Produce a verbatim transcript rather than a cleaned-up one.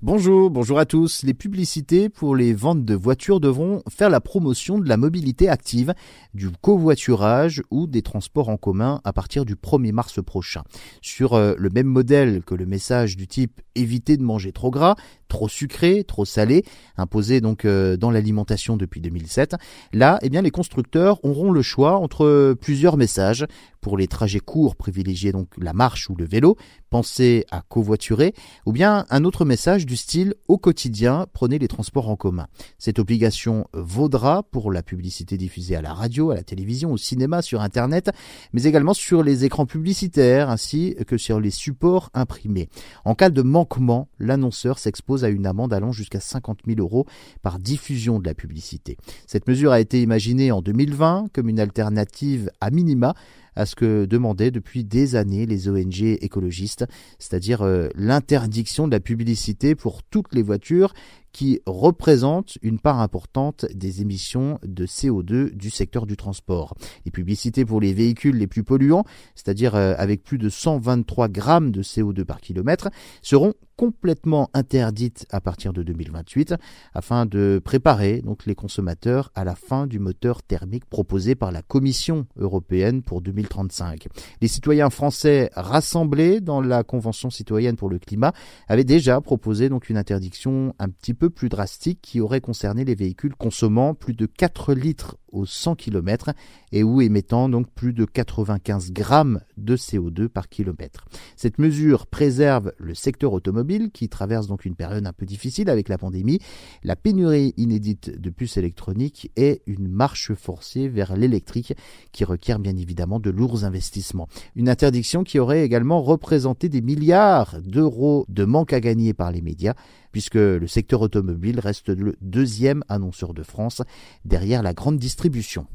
Bonjour, bonjour à tous. Les publicités pour les ventes de voitures devront faire la promotion de la mobilité active, du covoiturage ou des transports en commun à partir du premier mars prochain. Sur le même modèle que le message du type « évitez de manger trop gras », trop sucré, trop salé, imposé donc dans l'alimentation depuis deux mille sept. Là, eh bien, les constructeurs auront le choix entre plusieurs messages. Pour les trajets courts, privilégiez donc la marche ou le vélo, pensez à covoiturer, ou bien un autre message du style « au quotidien, prenez les transports en commun ». Cette obligation vaudra pour la publicité diffusée à la radio, à la télévision, au cinéma, sur Internet, mais également sur les écrans publicitaires ainsi que sur les supports imprimés. En cas de manquement, l'annonceur s'expose à une amende allant jusqu'à cinquante mille euros par diffusion de la publicité. Cette mesure a été imaginée en deux mille vingt comme une alternative à minima à ce que demandaient depuis des années les O N G écologistes, c'est-à-dire l'interdiction de la publicité pour toutes les voitures qui représentent une part importante des émissions de C O deux du secteur du transport. Les publicités pour les véhicules les plus polluants, c'est-à-dire avec plus de cent vingt-trois grammes de C O deux par kilomètre, seront complètement interdites à partir de deux mille vingt-huit afin de préparer donc les consommateurs à la fin du moteur thermique proposé par la Commission européenne pour deux mille trente-cinq. Les citoyens français rassemblés dans la Convention citoyenne pour le climat avaient déjà proposé donc une interdiction un petit peu plus drastique qui aurait concerné les véhicules consommant plus de quatre litres aux cent kilomètres et ou émettant donc plus de quatre-vingt-quinze grammes de C O deux par kilomètre. Cette mesure préserve le secteur automobile qui traverse donc une période un peu difficile avec la pandémie. La pénurie inédite de puces électroniques est une marche forcée vers l'électrique qui requiert bien évidemment de lourds investissements. Une interdiction qui aurait également représenté des milliards d'euros de manque à gagner par les médias puisque le secteur automobile reste le deuxième annonceur de France derrière la grande distribution.